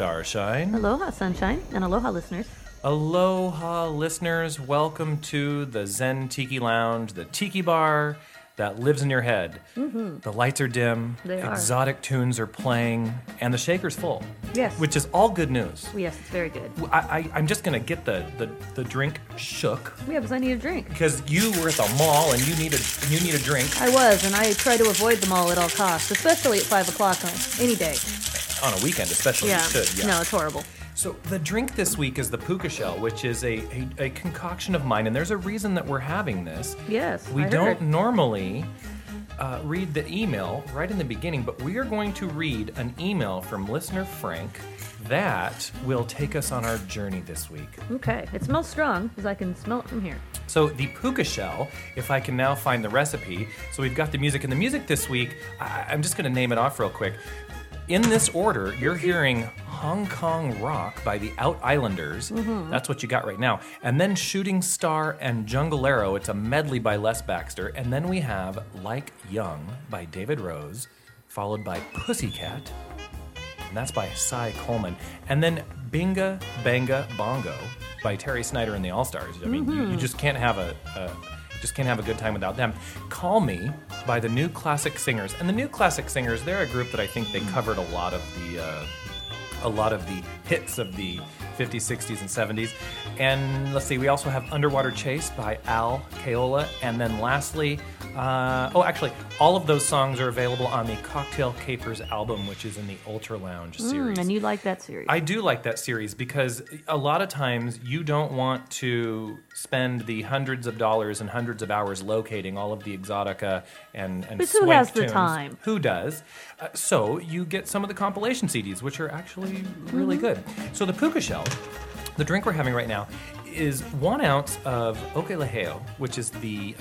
Starshine. Aloha, Sunshine, and aloha, listeners. Aloha, listeners. Welcome to the Zen Tiki Lounge, the tiki bar that lives in your head. Mm-hmm. The lights are dim, exotic tunes are playing, and the shaker's full. Yes. Which is all good news. Yes, it's very good. I'm just going to get the drink shook. Yeah, because I need a drink. Because you were at the mall and you need a drink. I was, and I try to avoid the mall at all costs, especially at 5 o'clock on any day. On a weekend, especially. Yeah. You should. Yeah. No, it's horrible. So the drink this week is the Puka Shell, which is a concoction of mine, and there's a reason that we're having this. Yes, we don't normally read the email right in the beginning, but we are going to read an email from listener Frank that will take us on our journey this week. Okay, it smells strong because I can smell it from here. So the Puka Shell, if I can now find the recipe. So we've got the music, and the music this week, I'm just going to name it off real quick. In this order, you're hearing Hong Kong Rock by the Out Islanders. Mm-hmm. That's what you got right now. And then Shooting Star and Junglero. It's a medley by Les Baxter. And then we have Like Young by David Rose, followed by Pussycat. And that's by Cy Coleman. And then Binga Banga Bongo by Terry Snyder and the All-Stars. I mean, mm-hmm. you just can't have a good time without them. Call Me by the New Classic Singers. And the New Classic Singers, they're a group that I think they covered a lot of the hits of the 50s, 60s, and 70s. And let's see, we also have Underwater Chase by Al Caiola. And then lastly, all of those songs are available on the Cocktail Capers album, which is in the Ultra Lounge series. And you like that series. I do like that series because a lot of times you don't want to spend the hundreds of dollars and hundreds of hours locating all of the Exotica and Swank tunes. But who has the time? Who does? So you get some of the compilation CDs, which are actually really good. So the Puka Shell, the drink we're having right now, is 1 ounce of okeleheo, which is the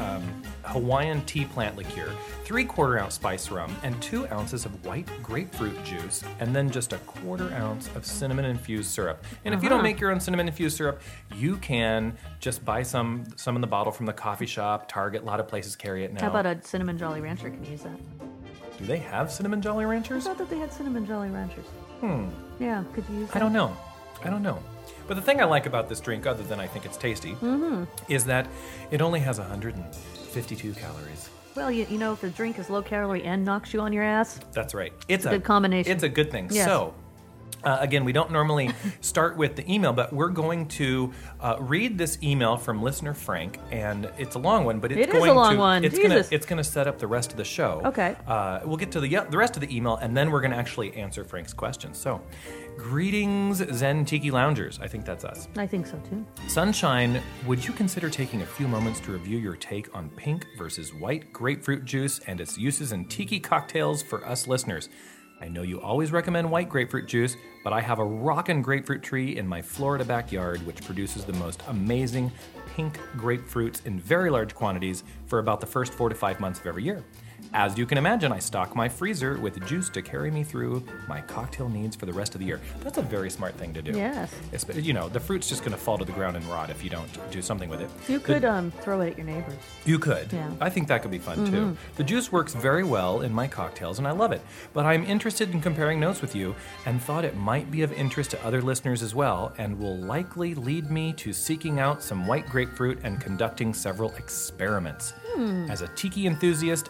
Hawaiian tea plant liqueur, 3/4 ounce spiced rum, and 2 ounces of white grapefruit juice, and then just 1/4 ounce of cinnamon-infused syrup. And if you don't make your own cinnamon-infused syrup, you can just buy some in the bottle from the coffee shop, Target, a lot of places carry it now. How about a Cinnamon Jolly Rancher can use that? Do they have Cinnamon Jolly Ranchers? I thought that they had Cinnamon Jolly Ranchers. Yeah, could you use that? I don't know. But the thing I like about this drink, other than I think it's tasty, is that it only has 152 calories. Well, you know, if the drink is low calorie and knocks you on your ass. That's right. It's a good combination. It's a good thing. Yes. So, again, we don't normally start with the email, but we're going to read this email from listener Frank, and it's a long one, but it's going to set up the rest of the show. Okay. We'll get to the rest of the email, and then we're going to actually answer Frank's questions. So. Greetings, Zen Tiki Loungers. I think that's us. I think so, too. Sunshine, would you consider taking a few moments to review your take on pink versus white grapefruit juice and its uses in tiki cocktails for us listeners? I know you always recommend white grapefruit juice, but I have a rockin' grapefruit tree in my Florida backyard, which produces the most amazing pink grapefruits in very large quantities for about the first 4 to 5 months of every year. As you can imagine, I stock my freezer with juice to carry me through my cocktail needs for the rest of the year. That's a very smart thing to do. Yes. It's, you know, the fruit's just going to fall to the ground and rot if you don't do something with it. You could throw it at your neighbors. You could. Yeah. I think that could be fun, too. The juice works very well in my cocktails, and I love it. But I'm interested in comparing notes with you and thought it might be of interest to other listeners as well and will likely lead me to seeking out some white grapefruit and conducting several experiments. As a tiki enthusiast,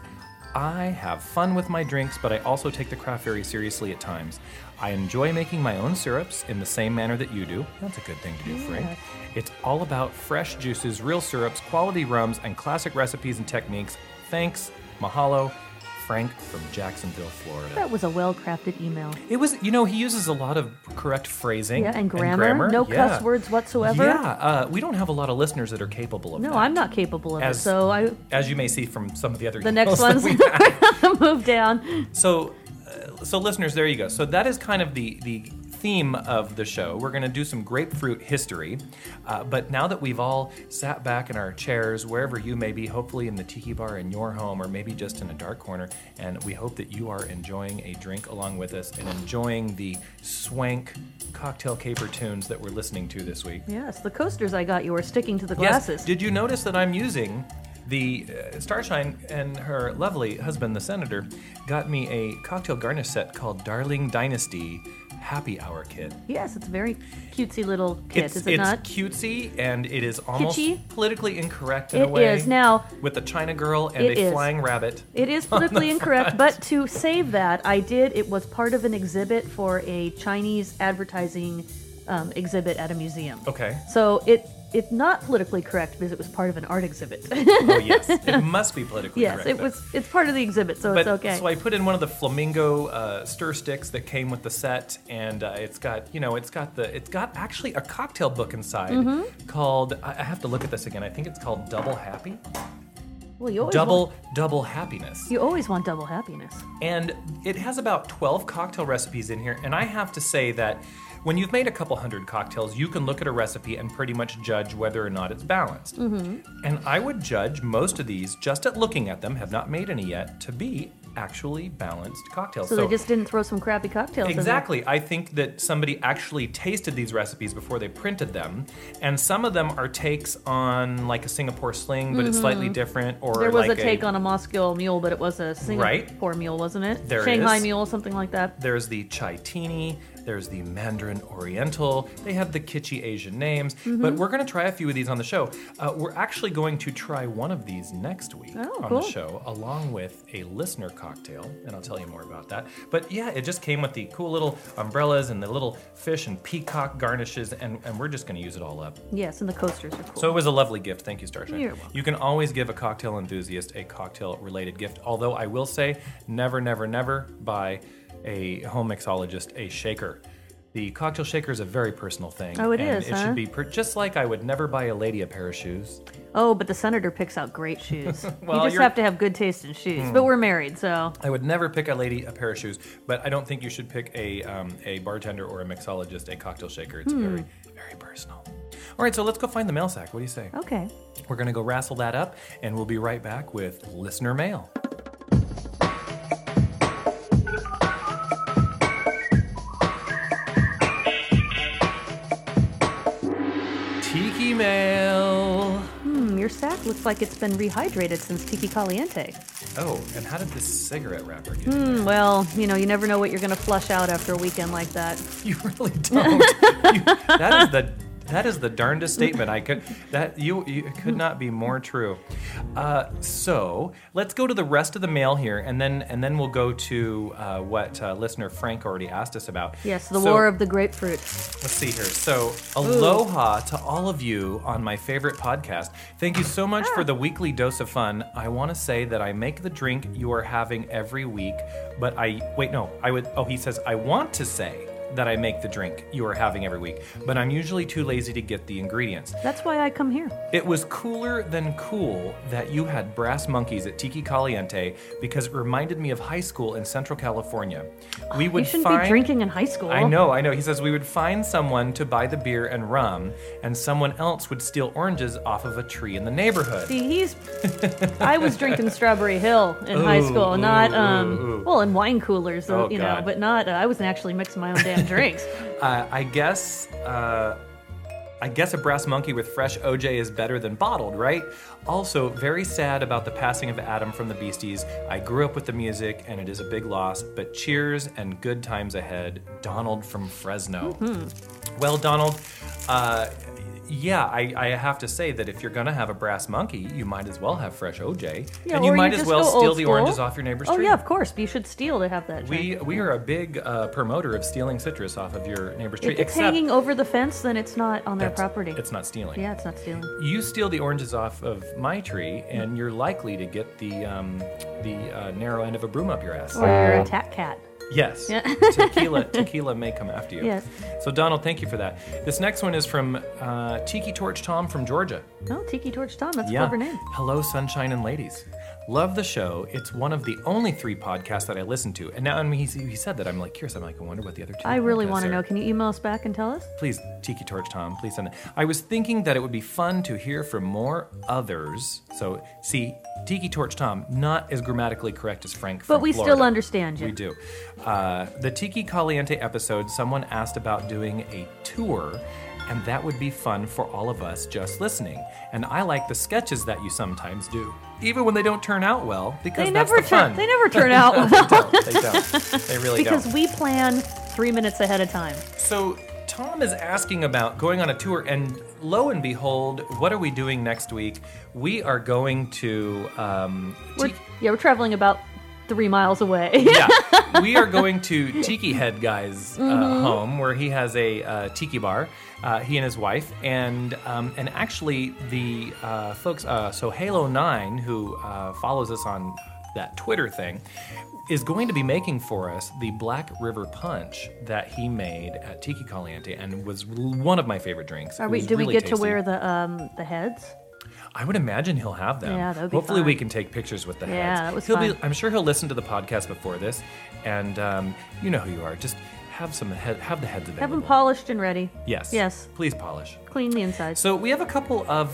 I have fun with my drinks, but I also take the craft very seriously at times. I enjoy making my own syrups in the same manner that you do. That's a good thing to do, Frank. It's all about fresh juices, real syrups, quality rums, and classic recipes and techniques. Thanks. Mahalo. Frank from Jacksonville, Florida. That was a well-crafted email. It was, you know, he uses a lot of correct phrasing. Yeah, and grammar. Cuss words whatsoever. Yeah, we don't have a lot of listeners that are capable of that. No, I'm not capable of it, so I... As you may see from some of the other emails. The next ones move down. So listeners, there you go. So that is kind of the theme of the show. We're going to do some grapefruit history, but now that we've all sat back in our chairs, wherever you may be, hopefully in the tiki bar in your home or maybe just in a dark corner, and we hope that you are enjoying a drink along with us and enjoying the swank cocktail caper tunes that we're listening to this week. Yes, the coasters I got you are sticking to the glasses. Yes. Did you notice that I'm using... The Starshine and her lovely husband, the senator, got me a cocktail garnish set called Darling Dynasty happy hour kit. Yes, it's a very cutesy little kit, is it not? It's cutesy, and it is almost politically incorrect in a way. It is now. With the China girl and a flying rabbit. It is politically incorrect, but to save that, it was part of an exhibit for a Chinese advertising exhibit at a museum. Okay. So it's not politically correct because it was part of an art exhibit. Oh, yes. It must be politically correct. Yes, it's part of the exhibit, so it's okay. So I put in one of the flamingo stir sticks that came with the set, and it's got actually a cocktail book inside called, I have to look at this again, I think it's called Double Happy. Well, you always double happiness. You always want double happiness. And it has about 12 cocktail recipes in here, and I have to say that when you've made a couple hundred cocktails, you can look at a recipe and pretty much judge whether or not it's balanced. Mm-hmm. And I would judge most of these, just at looking at them, have not made any yet, to be actually balanced cocktails. So they just didn't throw some crappy cocktails in there. Exactly. I think that somebody actually tasted these recipes before they printed them. And some of them are takes on like a Singapore sling, but it's slightly different. Or there was a take on a Moscow mule, but it was a Singapore mule, wasn't it? Shanghai mule, something like that. There's the chai tini. There's the Mandarin Oriental. They have the kitschy Asian names. Mm-hmm. But we're going to try a few of these on the show. We're actually going to try one of these next week on the show, along with a listener cocktail. And I'll tell you more about that. But yeah, it just came with the cool little umbrellas and the little fish and peacock garnishes. And we're just going to use it all up. Yes, and the coasters are cool. So it was a lovely gift. Thank you, Starshine. You're welcome. You can always give a cocktail enthusiast a cocktail-related gift. Although I will say, never, never, never buy a home mixologist a shaker. The cocktail shaker is a very personal thing. Oh, it is, huh? Should be just like I would never buy a lady a pair of shoes. Oh, but the senator picks out great shoes. Well, you have to have good taste in shoes. But we're married, so I would never pick a lady a pair of shoes. But I don't think you should pick a bartender or a mixologist a cocktail shaker. It's very, very personal. All right, so let's go find the mail sack. What do you say? Okay. We're gonna go wrestle that up, and we'll be right back with listener mail. Sack looks like it's been rehydrated since Tiki Caliente. Oh, and how did this cigarette wrapper get in there? Well, you never know what you're going to flush out after a weekend like that. You really don't. That is the darndest statement I could. You could not be more true. So let's go to the rest of the mail here, and then we'll go to what listener Frank already asked us about. Yes, the War of the Grapefruit. Let's see here. So aloha to all of you on my favorite podcast. Thank you so much for the weekly dose of fun. I want to say that I make the drink you are having every week, but he says I want to say that I make the drink you are having every week, but I'm usually too lazy to get the ingredients. That's why I come here. It was cooler than cool that you had brass monkeys at Tiki Caliente because it reminded me of high school in Central California. You shouldn't be drinking in high school. I know. He says we would find someone to buy the beer and rum, and someone else would steal oranges off of a tree in the neighborhood. See, I was drinking Strawberry Hill in high school, in wine coolers, I wasn't actually mixing my own damn drinks. I guess a brass monkey with fresh OJ is better than bottled, right? Also, very sad about the passing of Adam from the Beasties. I grew up with the music, and it is a big loss, but cheers and good times ahead. Donald from Fresno. Mm-hmm. Well, Donald, I have to say that if you're going to have a brass monkey, you might as well have fresh OJ. Yeah, and you might as well steal the oranges off your neighbor's tree. Oh, yeah, of course. You should steal to have that drink. We are a big promoter of stealing citrus off of your neighbor's tree. If it's hanging over the fence, then it's not on their property. It's not stealing. Yeah, it's not stealing. You steal the oranges off of my tree, and you're likely to get the narrow end of a broom up your ass. Or you're a tat cat. Yes. Yeah. Tequila may come after you. Yes. So, Donald, thank you for that. This next one is from Tiki Torch Tom from Georgia. Oh, Tiki Torch Tom. That's a clever name. Hello, sunshine and ladies. Love the show. It's one of the only 3 podcasts that I listen to. And now, he said that. I'm like curious. I'm like, I wonder what the other 2 podcasts are. I really want to know. Can you email us back and tell us? Please, Tiki Torch Tom, please send it. I was thinking that it would be fun to hear from more others. So, see, Tiki Torch Tom, not as grammatically correct as Frank from Florida. But we still understand you. We do. The Tiki Caliente episode, someone asked about doing a tour, and that would be fun for all of us just listening. And I like the sketches that you sometimes do, even when they don't turn out well, because that's the fun. They never turn out well. They don't. They really don't. Because we plan 3 minutes ahead of time. So Tom is asking about going on a tour, and lo and behold, what are we doing next week? We are going to... we're traveling about 3 miles away. Yeah, we are going to Tiki Head Guy's home, where he has a tiki bar, he and his wife, and actually the folks, so Halo 9, who follows us on that Twitter thing, is going to be making for us the Black River Punch that he made at Tiki Caliente, and was one of my favorite drinks. Do we get to wear the heads? I would imagine he'll have them. Yeah, that would be Hopefully fun. We can take pictures with the heads. Yeah, that was fun. I'm sure he'll listen to the podcast before this, and you know who you are. Just have the heads available. Have them polished and ready. Yes. Yes. Please polish. Clean the inside. So we have a couple of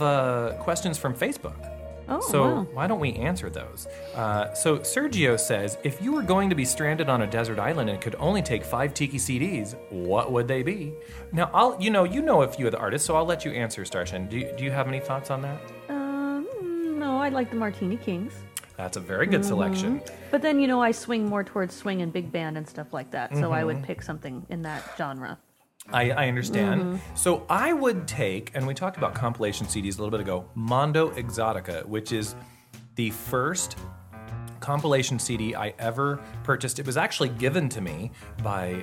questions from Facebook. Oh, why don't we answer those? So Sergio says, if you were going to be stranded on a desert island and could only take 5 Tiki CDs, what would they be? Now, you know a few of the artists, so I'll let you answer, Starshine. Do you have any thoughts on that? No, I like the Martini Kings. That's a very good selection. But then, I swing more towards swing and big band and stuff like that, so I would pick something in that genre. I understand. So I would take, and we talked about compilation CDs a little bit ago, Mondo Exotica, which is the first compilation CD I ever purchased. It was actually given to me by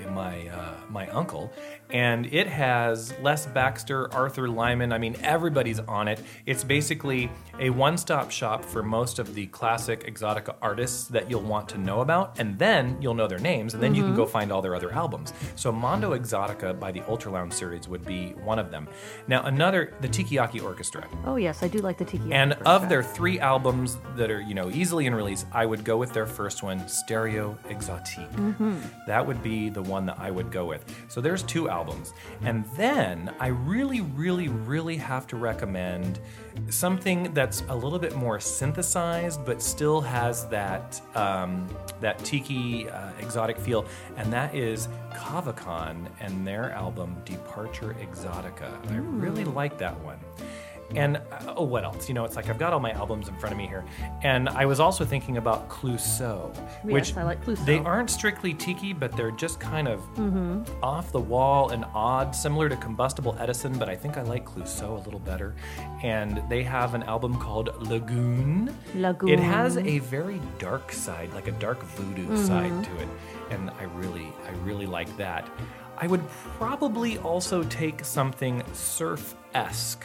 my uncle, and it has Les Baxter, Arthur Lyman. I mean, everybody's on it. It's basically a one-stop shop for most of the classic Exotica artists that you'll want to know about, and then you'll know their names, and then you can go find all their other albums. So Mondo Exotica by the Ultra Lounge series would be one of them. Now another, the Tikiyaki Orchestra. Oh yes, I do like the Tikiyaki Orchestra. And of their 3 albums that are easily in release, I would go with their first one, Stereo Exotique. That would be the one that I would go with. So there's 2 albums. And then I really, really, really have to recommend something that's a little bit more synthesized, but still has that tiki exotic feel, and that is Kavakan and their album Departure Exotica. I really like that one. And what else? It's like I've got all my albums in front of me here. And I was also thinking about Clouseau. Yes, which I like Clouseau. They aren't strictly tiki, but they're just kind of off the wall and odd, similar to Combustible Edison, but I think I like Clouseau a little better. And they have an album called Lagoon. It has a very dark side, like a dark voodoo side to it. And I really like that. I would probably also take something surf-esque.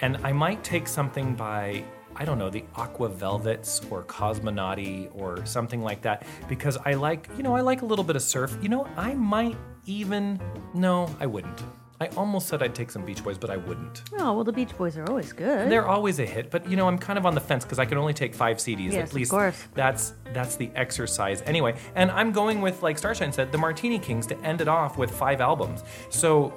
And I might take something by, I don't know, the Aqua Velvets or Cosmonauti or something like that, because I like a little bit of surf. I wouldn't. I almost said I'd take some Beach Boys, but I wouldn't. Oh, well, the Beach Boys are always good. They're always a hit, but I'm kind of on the fence because I can only take 5 CDs. Yes, at least. Of course. That's the exercise anyway. And I'm going with, like Starshine said, the Martini Kings to end it off with 5 albums. So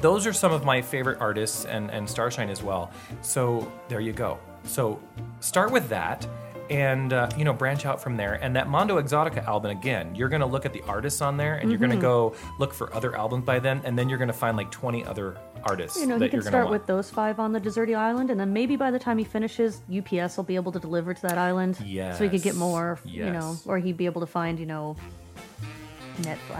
those are some of my favorite artists, and Starshine as well. So there you go. So start with that and, branch out from there. And that Mondo Exotica album, again, you're going to look at the artists on there, and you're going to go look for other albums by them, and then you're going to find like 20 other artists that you're going to want. You can start with those 5 on the deserty island, and then maybe by the time he finishes, UPS will be able to deliver to that island. Yes. So he could get more, or he'd be able to find, I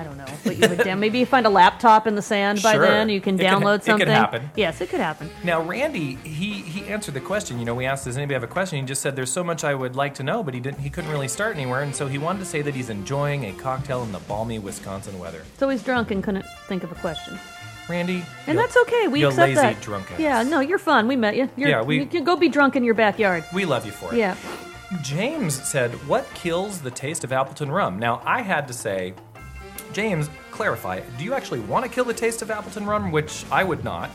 don't know, but you would maybe you find a laptop in the sand by then. You can download something. It could happen. Yes, it could happen. Now, Randy, he answered the question. We asked, does anybody have a question? He just said, there's so much I would like to know, but he couldn't really start anywhere, and so he wanted to say that he's enjoying a cocktail in the balmy Wisconsin weather. So he's drunk and couldn't think of a question. Randy, and that's okay. We accept that. You're lazy drunk ass. Yeah, no, you're fun. We met you. You can go be drunk in your backyard. We love you for it. Yeah. James said, what kills the taste of Appleton rum? Now, I had to say... James, clarify, do you actually want to kill the taste of Appleton rum, which I would not,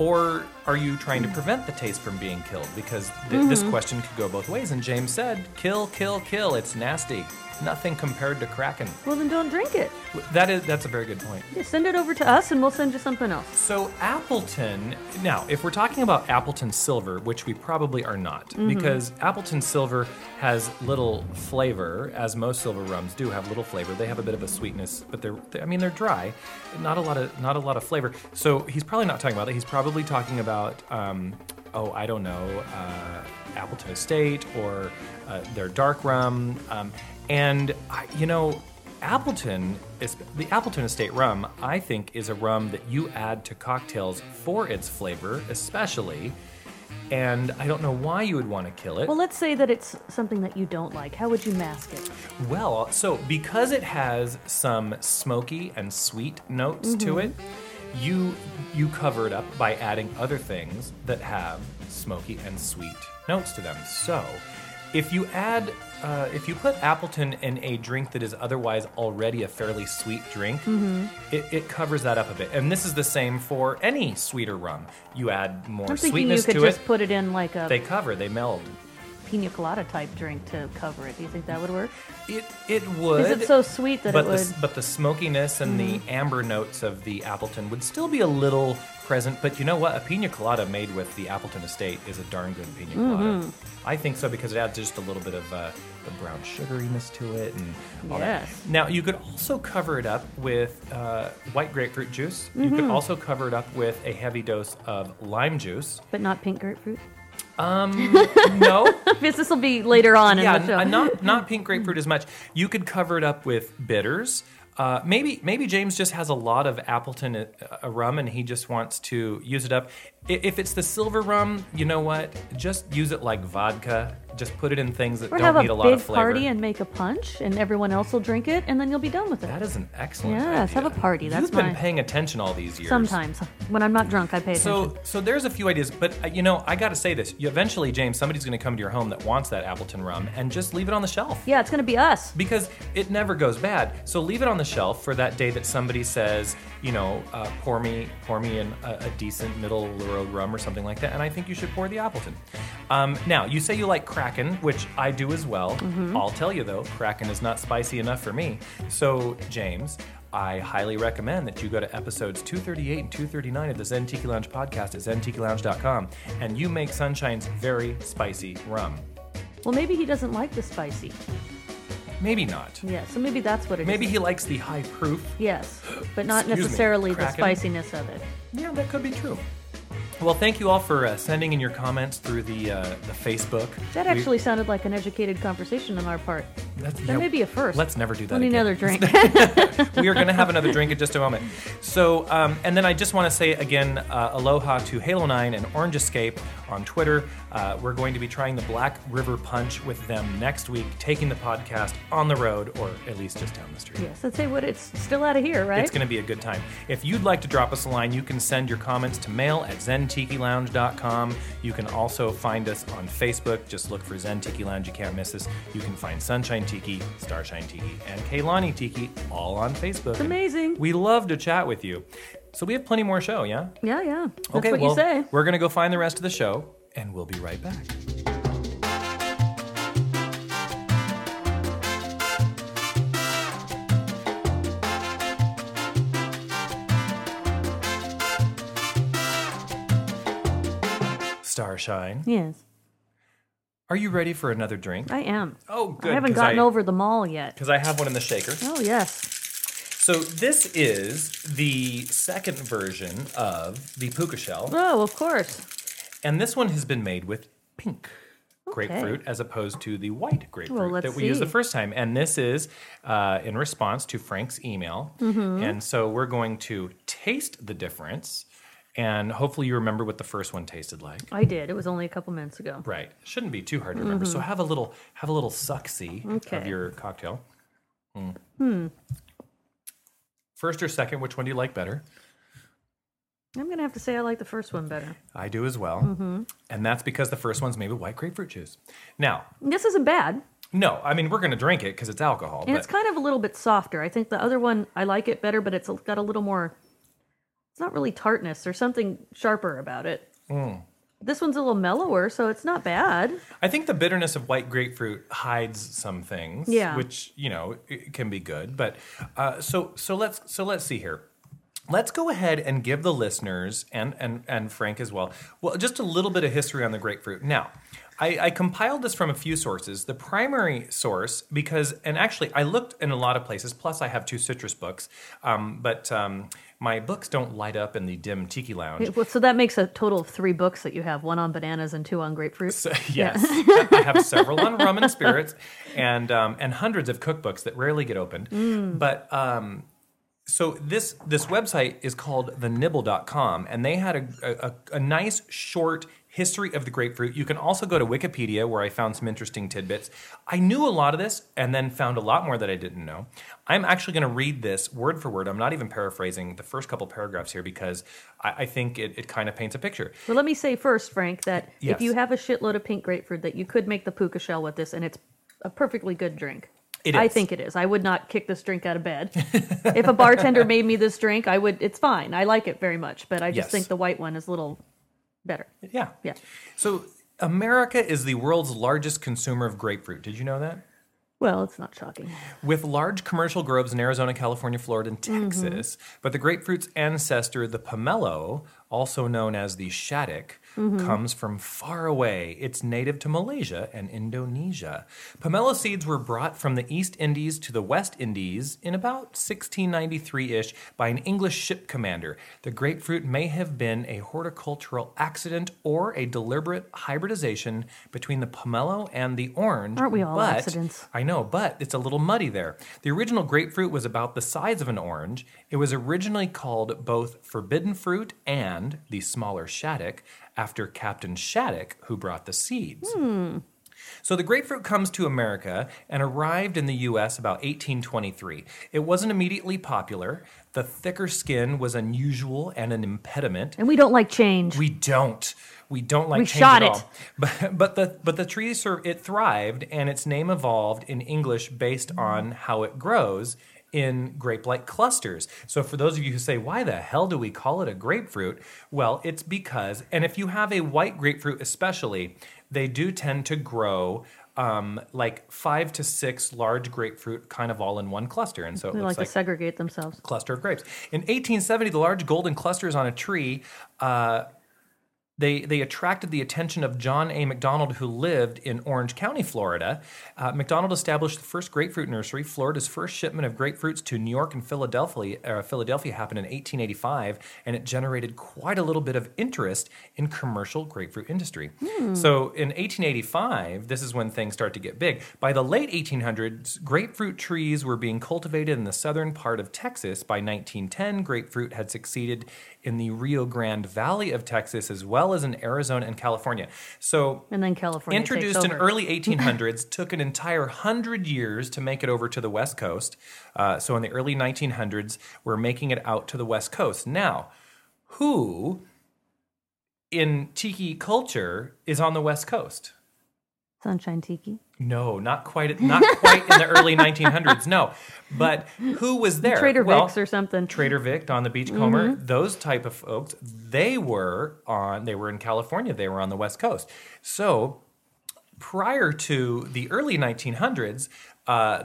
or are you trying to prevent the taste from being killed? Because this question could go both ways, and James said, kill, it's nasty. Nothing compared to Kraken. Well, then don't drink it. That's a very good point. Yeah, send it over to us, and we'll send you something else. So Appleton, now, if we're talking about Appleton Silver, which we probably are not, because Appleton Silver has little flavor, as most silver rums do have little flavor. They have a bit of a sweetness, but they're dry, not a lot of flavor. So he's probably not talking about that. He's probably talking about Appleton Estate or their dark rum. And, The Appleton Estate rum, I think, is a rum that you add to cocktails for its flavor, especially. And I don't know why you would want to kill it. Well, let's say that it's something that you don't like. How would you mask it? Well, so because it has some smoky and sweet notes to it, you cover it up by adding other things that have smoky and sweet notes to them. So if you add, if you put Appleton in a drink that is otherwise already a fairly sweet drink, it covers that up a bit. And this is the same for any sweeter rum. You add more sweetness to it. I'm thinking you could just put it in like a... They meld. Pina colada type drink to cover it. Do you think that would work? It would. Is it so sweet that it would? But the smokiness and the amber notes of the Appleton would still be a little present. But you know what? A pina colada made with the Appleton Estate is a darn good pina colada. I think so because it adds just a little bit of the brown sugariness to it and all that. Now, you could also cover it up with white grapefruit juice. You could also cover it up with a heavy dose of lime juice. But not pink grapefruit? No. This will be later on in the show. Not pink grapefruit as much. You could cover it up with bitters. Maybe James just has a lot of Appleton rum and he just wants to use it up. If it's the silver rum, you know what? Just use it like vodka. Just put it in things that don't need a lot of flavor. Have a big party and make a punch, and everyone else will drink it, and then you'll be done with it. That is an excellent idea. Yes, have a party. That's You've been paying attention all these years. Sometimes. When I'm not drunk, I pay attention. So there's a few ideas, but I got to say this. Eventually, James, somebody's going to come to your home that wants that Appleton rum, and just leave it on the shelf. Yeah, it's going to be us. Because it never goes bad. So leave it on the shelf for that day that somebody says, pour me in a decent middle-of-the-road rum or something like that, and I think you should pour the Appleton. Now, you say you like Kraken, which I do as well. I'll tell you, though, Kraken is not spicy enough for me. So, James, I highly recommend that you go to episodes 238 and 239 of the Zen Tiki Lounge podcast at zentikilounge.com, and you make Sunshine's very spicy rum. Well, maybe he doesn't like the spicy. Maybe not. Yeah, so maybe that's what it is. Maybe he likes the high proof. Yes, but not necessarily the spiciness of it. Yeah, that could be true. Well, thank you all for sending in your comments through the Facebook. That actually sounded like an educated conversation on our part. That may be a first. Let's never do that again. Another drink. We are going to have another drink in just a moment. So, and then I just want to say again, aloha to Halo 9 and Orange Escape on Twitter. We're going to be trying the Black River Punch with them next week, taking the podcast on the road, or at least just down the street. Yes, let's say it's still out of here, right? It's going to be a good time. If you'd like to drop us a line, you can send your comments to mail@zentikilounge.com. You can also find us on Facebook. Just look for Zen Tiki Lounge. You can't miss us. You can find Sunshine Tiki, Starshine Tiki, and Kailani Tiki all on Facebook. It's amazing. And we love to chat with you. So we have plenty more show, yeah? Yeah. That's okay, what you say. We're going to go find the rest of the show, and we'll be right back. Starshine. Yes. Are you ready for another drink? I am. Oh, good. I haven't gotten over them all yet. Because I have one in the shaker. Oh, yes. So this is the second version of the Puka Shell. Oh, of course. And this one has been made with pink grapefruit as opposed to the white grapefruit that we used the first time. And this is in response to Frank's email. And so we're going to taste the difference. And hopefully you remember what the first one tasted like. I did. It was only a couple minutes ago. Right. Shouldn't be too hard to remember. So have a little suck-see of your cocktail. First or second, which one do you like better? I'm going to have to say I like the first one better. I do as well. And that's because the first one's made with white grapefruit juice. Now, this isn't bad. No, I mean, we're going to drink it because it's alcohol. And it's kind of a little bit softer. I think the other one, I like it better, but it's got a little more... It's not really tartness. There's something sharper about it. This one's a little mellower, so it's not bad. I think the bitterness of white grapefruit hides some things, which it can be good. But so let's see here. Let's go ahead and give the listeners and Frank as well just a little bit of history on the grapefruit. Now, I compiled this from a few sources. The primary source, because, and actually I looked in a lot of places, plus I have two citrus books, but my books don't light up in the dim Tiki Lounge. Well, so that makes a total of 3 books that you have, 1 on bananas and 2 on grapefruit? So, yes. Yeah. I have several on rum and spirits and hundreds of cookbooks that rarely get opened. Mm. But... So this website is called thenibble.com, and they had a nice short history of the grapefruit. You can also go to Wikipedia, where I found some interesting tidbits. I knew a lot of this and then found a lot more that I didn't know. I'm actually going to read this word for word. I'm not even paraphrasing the first couple paragraphs here because I think it kind of paints a picture. Well, let me say first, Frank, that yes. If you have a shitload of pink grapefruit, that you could make the puka shell with this, and it's a perfectly good drink. I think it is. I would not kick this drink out of bed. If a bartender made me this drink, I would. It's fine. I like it very much, but I just think the white one is a little better. Yeah. Yeah. So America is the world's largest consumer of grapefruit. Did you know that? Well, it's not shocking. With large commercial groves in Arizona, California, Florida, and Texas, but the grapefruit's ancestor, the pomelo, also known as the shaddock, comes from far away. It's native to Malaysia and Indonesia. Pomelo seeds were brought from the East Indies to the West Indies in about 1693-ish by an English ship commander. The grapefruit may have been a horticultural accident or a deliberate hybridization between the pomelo and the orange. Aren't we all accidents? I know, but it's a little muddy there. The original grapefruit was about the size of an orange. It was originally called both forbidden fruit and the smaller shaddock, after Captain Shattuck, who brought the seeds. Hmm. So the grapefruit comes to America and arrived in the U.S. about 1823. It wasn't immediately popular. The thicker skin was unusual and an impediment. And we don't like change. We don't like change at all. We shot it. But the tree it thrived, and its name evolved in English based on how it grows in grape-like clusters. So for those of you who say, why the hell do we call it a grapefruit? Well, it's because, and if you have a white grapefruit especially, they do tend to grow like 5 to 6 large grapefruit kind of all in one cluster. And so it looks like to segregate themselves. Cluster of grapes. In 1870, the large golden clusters on a tree, They attracted the attention of John A. McDonald, who lived in Orange County, Florida. McDonald established the first grapefruit nursery. Florida's first shipment of grapefruits to New York and Philadelphia happened in 1885, and it generated quite a little bit of interest in commercial grapefruit industry. Hmm. So in 1885, this is when things start to get big. By the late 1800s, grapefruit trees were being cultivated in the southern part of Texas. By 1910, grapefruit had succeeded in the Rio Grande Valley of Texas, as well as in Arizona and California. So, and then California introduced in early 1800s, took an entire 100 years to make it over to the West Coast. So in the early 1900s, we're making it out to the West Coast. Now, who in tiki culture is on the West Coast? Sunshine Tiki? No, not quite in the early 1900s, no. But who was there? Trader Vic's or something. Trader Vic, on the Beachcomber, those type of folks, they were in California, they were on the West Coast. So prior to the early 1900s,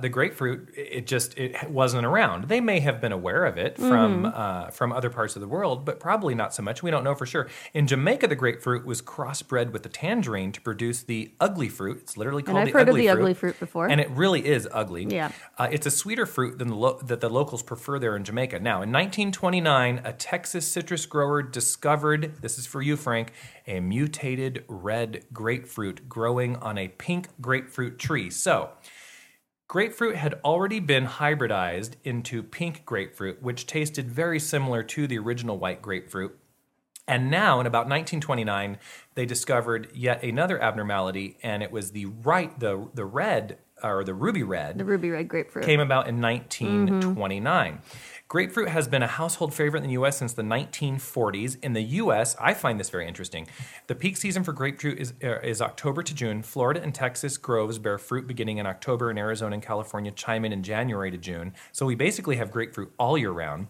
the grapefruit, it wasn't around. They may have been aware of it from other parts of the world, but probably not so much. We don't know for sure. In Jamaica, the grapefruit was crossbred with the tangerine to produce the ugly fruit. It's literally called the ugly fruit. And I've heard of the ugly fruit before. And it really is ugly. Yeah. It's a sweeter fruit than that the locals prefer there in Jamaica. Now, in 1929, a Texas citrus grower discovered, this is for you, Frank, a mutated red grapefruit growing on a pink grapefruit tree. So... grapefruit had already been hybridized into pink grapefruit, which tasted very similar to the original white grapefruit. And now, in about 1929, they discovered yet another abnormality, and it was the red, or the ruby red. The ruby red grapefruit. Came about in 1929. Mm-hmm. Grapefruit has been a household favorite in the U.S. since the 1940s. In the U.S., I find this very interesting. The peak season for grapefruit is October to June. Florida and Texas groves bear fruit beginning in October, and Arizona and California chime in January to June. So we basically have grapefruit all year round.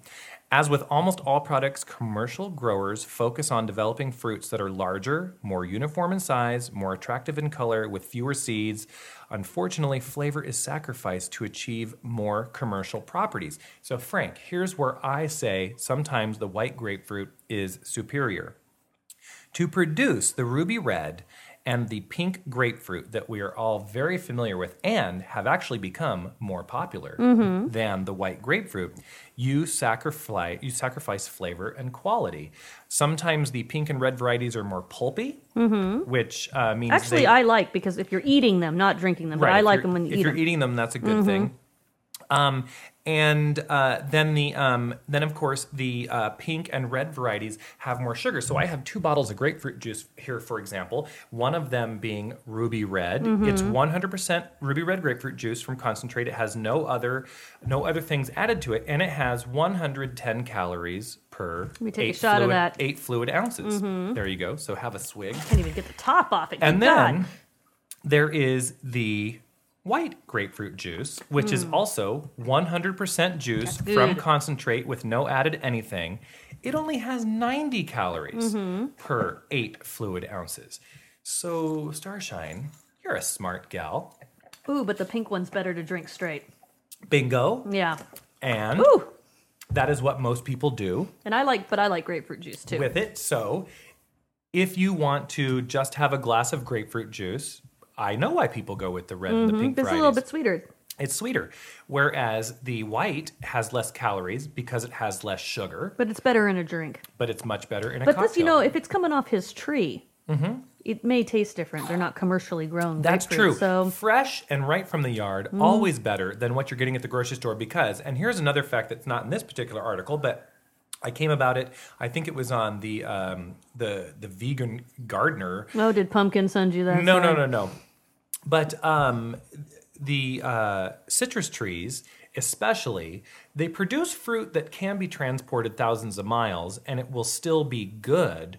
As with almost all products, commercial growers focus on developing fruits that are larger, more uniform in size, more attractive in color, with fewer seeds. Unfortunately, flavor is sacrificed to achieve more commercial properties. So, Frank, here's where I say sometimes the white grapefruit is superior. To produce the ruby red and the pink grapefruit that we are all very familiar with and have actually become more popular than the white grapefruit, you sacrifice flavor and quality. Sometimes the pink and red varieties are more pulpy, which means I like, because if you're eating them, not drinking them, but I like them when you eat them. If you're eating them, that's a good thing. Then of course the pink and red varieties have more sugar. So I have 2 bottles of grapefruit juice here, for example. One of them being ruby red. It's 100% ruby red grapefruit juice from concentrate. It has no other things added to it, and it has 110 calories per 8 fluid ounces. There you go. So have a swig. I can't even get the top off it. And then there is the white grapefruit juice, which is also 100% juice from concentrate with no added anything. It only has 90 calories per 8 fluid ounces. So, Starshine, you're a smart gal. Ooh, but the pink one's better to drink straight. Bingo. Yeah. And that is what most people do. And I like grapefruit juice too. With it. So, if you want to just have a glass of grapefruit juice, I know why people go with the red and the pink varieties. It's a little bit sweeter. It's sweeter, whereas the white has less calories because it has less sugar. But it's better in a drink. But it's much better in a cocktail. But this, if it's coming off his tree, it may taste different. They're not commercially grown. That's true. So. Fresh and right from the yard, always better than what you're getting at the grocery store because, and here's another fact that's not in this particular article, but I came about it. I think it was on the vegan gardener. Oh, did pumpkin send you that? No. But the citrus trees, especially, they produce fruit that can be transported thousands of miles, and it will still be good.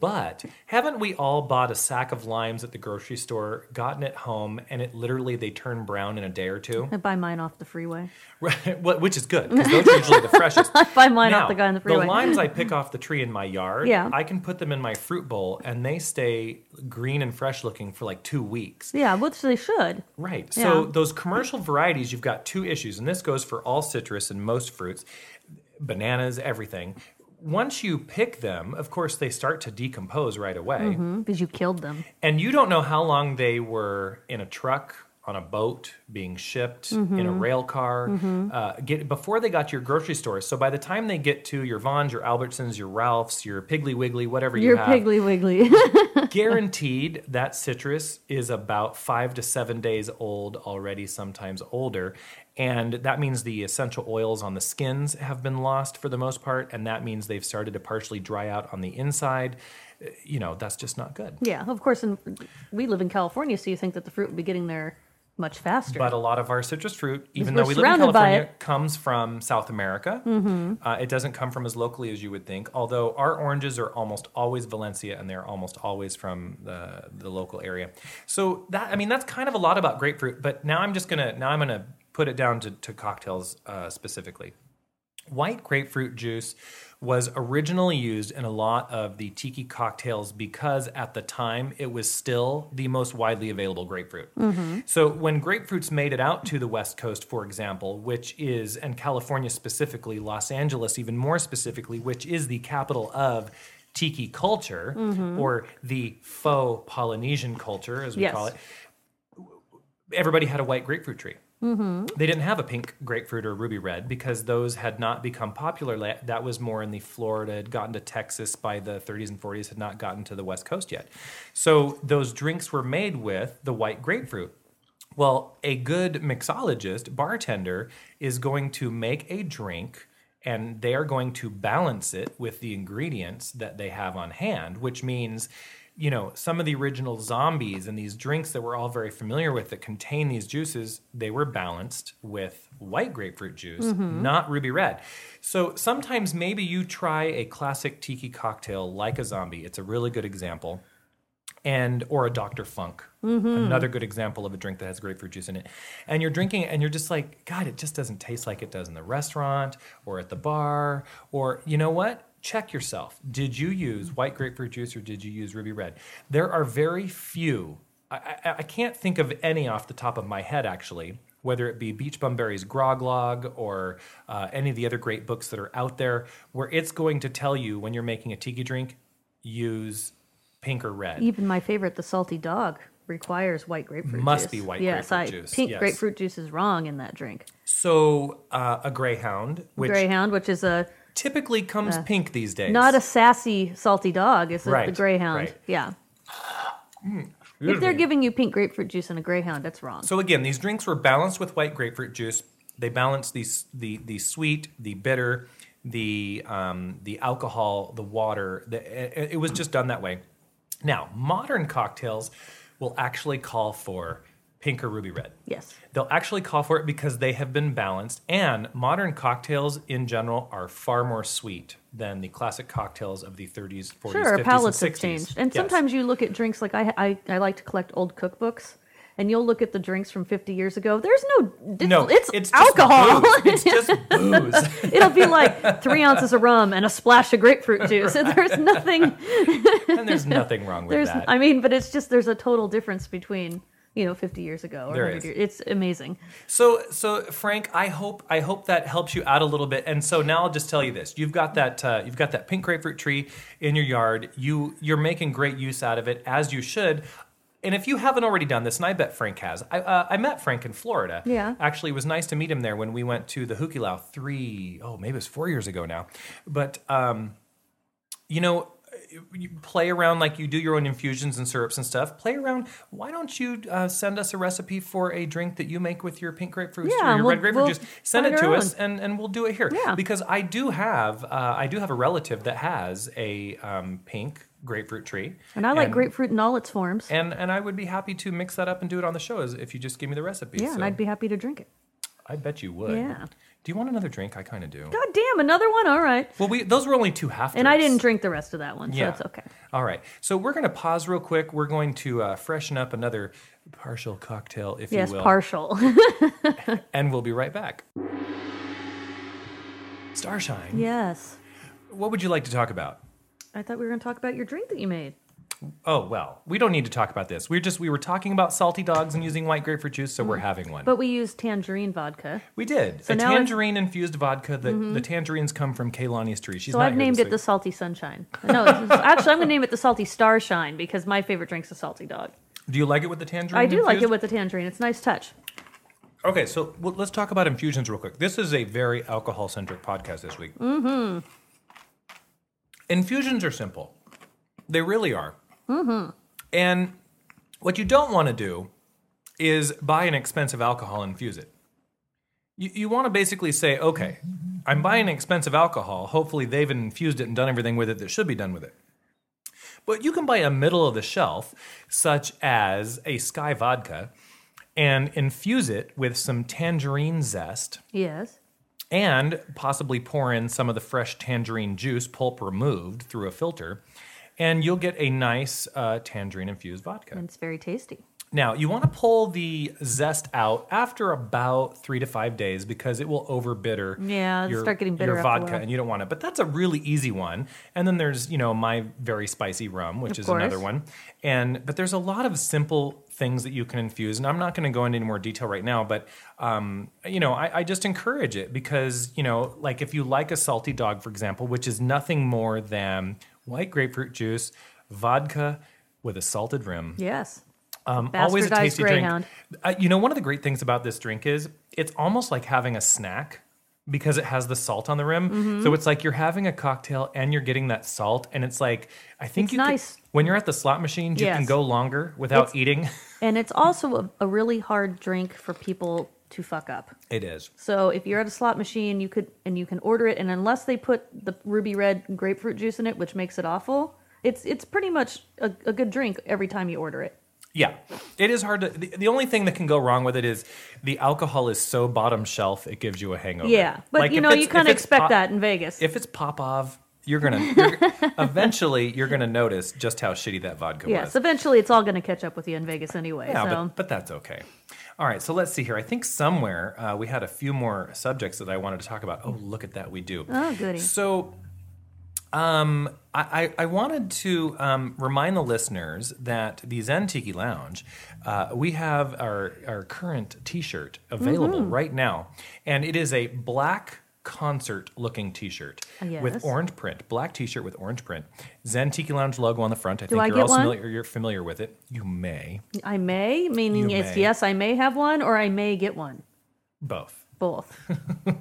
But haven't we all bought a sack of limes at the grocery store, gotten it home, and it literally, they turn brown in a day or two? I buy mine off the freeway. Right, which is good, because those are usually the freshest. I buy mine off the guy on the freeway. The limes I pick off the tree in my yard, I can put them in my fruit bowl, and they stay green and fresh looking for like 2 weeks. Yeah, which they should. Right. Yeah. So those commercial varieties, you've got 2 issues, and this goes for all citrus and most fruits, bananas, everything. Once you pick them, of course, they start to decompose right away. Because you killed them. And you don't know how long they were in a truck, on a boat, being shipped, in a rail car, before they got to your grocery store. So by the time they get to your Vons, your Albertsons, your Ralphs, your Piggly Wiggly, whatever you have. Your Piggly Wiggly. Guaranteed that citrus is about 5 to 7 days old already, sometimes older. And that means the essential oils on the skins have been lost for the most part, and that means they've started to partially dry out on the inside. That's just not good. Yeah, of course, and we live in California, so you think that the fruit would be getting there much faster. But a lot of our citrus fruit, even though we live in California, comes from South America. It doesn't come from as locally as you would think, although our oranges are almost always Valencia, and they're almost always from the local area. So, that's kind of a lot about grapefruit, but now I'm going to put it down to cocktails specifically. White grapefruit juice was originally used in a lot of the tiki cocktails because at the time it was still the most widely available grapefruit. So when grapefruits made it out to the West Coast, for example, which is, and California specifically, Los Angeles even more specifically, which is the capital of tiki culture, or the faux Polynesian culture, as we call it, everybody had a white grapefruit tree. They didn't have a pink grapefruit or ruby red because those had not become popular. That was more in the Florida, had gotten to Texas by the 30s and 40s, had not gotten to the West Coast yet. So those drinks were made with the white grapefruit. Well, a good mixologist, bartender, is going to make a drink, and they are going to balance it with the ingredients that they have on hand, which means some of the original zombies and these drinks that we're all very familiar with that contain these juices, they were balanced with white grapefruit juice, not ruby red. So sometimes maybe you try a classic tiki cocktail like a zombie. It's a really good example. Or a Dr. Funk, another good example of a drink that has grapefruit juice in it. And you're drinking it, and you're just like, God, it just doesn't taste like it does in the restaurant or at the bar. Or you know what? Check yourself. Did you use white grapefruit juice or did you use ruby red? There are very few. I can't think of any off the top of my head, actually, whether it be Beach Bum Berry's Grog Log or any of the other great books that are out there, where it's going to tell you when you're making a tiki drink, use pink or red. Even my favorite, the Salty Dog, requires white grapefruit juice. Must be white grapefruit juice. Pink grapefruit juice is wrong in that drink. So a Greyhound. Which is a... Typically comes pink these days. Not a sassy Salty Dog. It's the Greyhound. Right. Yeah. If they're giving you pink grapefruit juice and a Greyhound, that's wrong. So again, these drinks were balanced with white grapefruit juice. They balanced the sweet, the bitter, the alcohol, the water. It was just done that way. Now, modern cocktails will actually call for pink or ruby red. Yes. They'll actually call for it because they have been balanced, and modern cocktails in general are far more sweet than the classic cocktails of the 30s, 40s, 50s, and 60s. Sure, our palates have changed. And sometimes you look at drinks, like I like to collect old cookbooks, and you'll look at the drinks from 50 years ago. There's it's alcohol. It's just booze. It'll be like 3 ounces of rum and a splash of grapefruit juice. And there's nothing. And there's nothing wrong with that. I mean, but it's just, there's a total difference between, 50 years ago or 100 years. It's amazing. So Frank, I hope that helps you out a little bit. And so now I'll just tell you this: you've got that pink grapefruit tree in your yard. You're making great use out of it, as you should. And if you haven't already done this, and I bet Frank has, I met Frank in Florida. Yeah. Actually, it was nice to meet him there when we went to the Hukilau maybe it was 4 years ago now. But, you play around, like you do your own infusions and syrups and stuff. Play around. Why don't you send us a recipe for a drink that you make with your pink grapefruit or your red grapefruit juice? Send it to us, and we'll do it here. Yeah. Because I do have a relative that has a pink grapefruit tree, and I like grapefruit in all its forms, and I would be happy to mix that up and do it on the show if you just give me the recipe. And I'd be happy to drink it. I bet you would. Yeah. Do you want another drink? I kind of do. God damn, another one? All right. Well, those were only two half drinks. And I didn't drink the rest of that one, so it's okay. All right. So we're going to pause real quick. We're going to freshen up another partial cocktail, if you will. Yes, partial. And we'll be right back. Starshine. Yes. What would you like to talk about? I thought we were going to talk about your drink that you made. Oh, well, we don't need to talk about this. We were talking about Salty Dogs and using white grapefruit juice, so we're having one. But we used tangerine vodka. We did. So a tangerine-infused vodka. The tangerines come from Kaylani Street. She's so I've named it the Salty Sunshine. No, actually, I'm going to name it the Salty Starshine because my favorite drink's a Salty Dog. Do you like it with the tangerine? I do like it with the tangerine. It's a nice touch. Okay, so let's talk about infusions real quick. This is a very alcohol-centric podcast this week. Mm-hmm. Infusions are simple. They really are. Mm-hmm. And what you don't want to do is buy an expensive alcohol and infuse it. You want to basically say, okay, I'm buying expensive alcohol. Hopefully they've infused it and done everything with it that should be done with it. But you can buy a middle of the shelf, such as a Sky Vodka, and infuse it with some tangerine zest. Yes. And possibly pour in some of the fresh tangerine juice, pulp removed through a filter, and you'll get a nice tangerine-infused vodka. And it's very tasty. Now, you want to pull the zest out after about 3 to 5 days because it will over-bitter your vodka, and you don't want it. But that's a really easy one. And then there's, my very spicy rum, which is another one. But there's a lot of simple things that you can infuse, and I'm not going to go into any more detail right now, but, I just encourage it because, like if you like a Salty Dog, for example, which is nothing more than white grapefruit juice, vodka with a salted rim. Yes. Always a tasty Greyhound drink. One of the great things about this drink is it's almost like having a snack because it has the salt on the rim. Mm-hmm. So it's like you're having a cocktail and you're getting that salt. And it's like, I think when you're at the slot machine, you can go longer without eating. And it's also a really hard drink for people to fuck up. It is. So if you're at a slot machine, you can order it, and unless they put the ruby red grapefruit juice in it, which makes it awful, it's pretty much a good drink every time you order it. Yeah. It is hard to... The only thing that can go wrong with it is the alcohol is so bottom shelf, it gives you a hangover. Yeah, but you kind of expect that in Vegas. If it's Popov, eventually you're going to notice just how shitty that vodka was. Yes, eventually it's all going to catch up with you in Vegas anyway. Yeah, so. But that's okay. All right, so let's see here. I think somewhere we had a few more subjects that I wanted to talk about. Oh, look at that, we do. Oh, goody. So I wanted to remind the listeners that the Zen Tiki Lounge, we have our current T-shirt available right now, and it is a black concert-looking T-shirt with orange print, black T-shirt with orange print, Zen Tiki Lounge logo on the front. You're familiar with it. You may. I may, meaning it's yes, I may have one, or I may get one. Both. Well,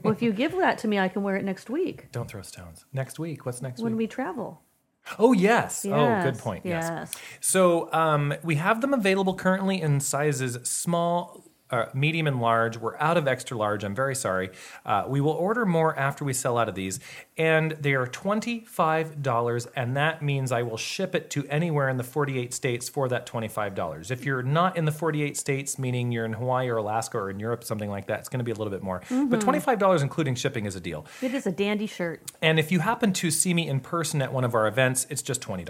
if you give that to me, I can wear it next week. Don't throw stones. Next week. What's next week? When we travel. Oh, yes. Oh, good point. Yes. So we have them available currently in sizes small, medium, and large. We're out of extra large. I'm very sorry. We will order more after we sell out of these. And they are $25, and that means I will ship it to anywhere in the 48 states for that $25. If you're not in the 48 states, meaning you're in Hawaii or Alaska or in Europe, something like that, it's going to be a little bit more. Mm-hmm. But $25 including shipping is a deal. It is a dandy shirt. And if you happen to see me in person at one of our events, it's just $20.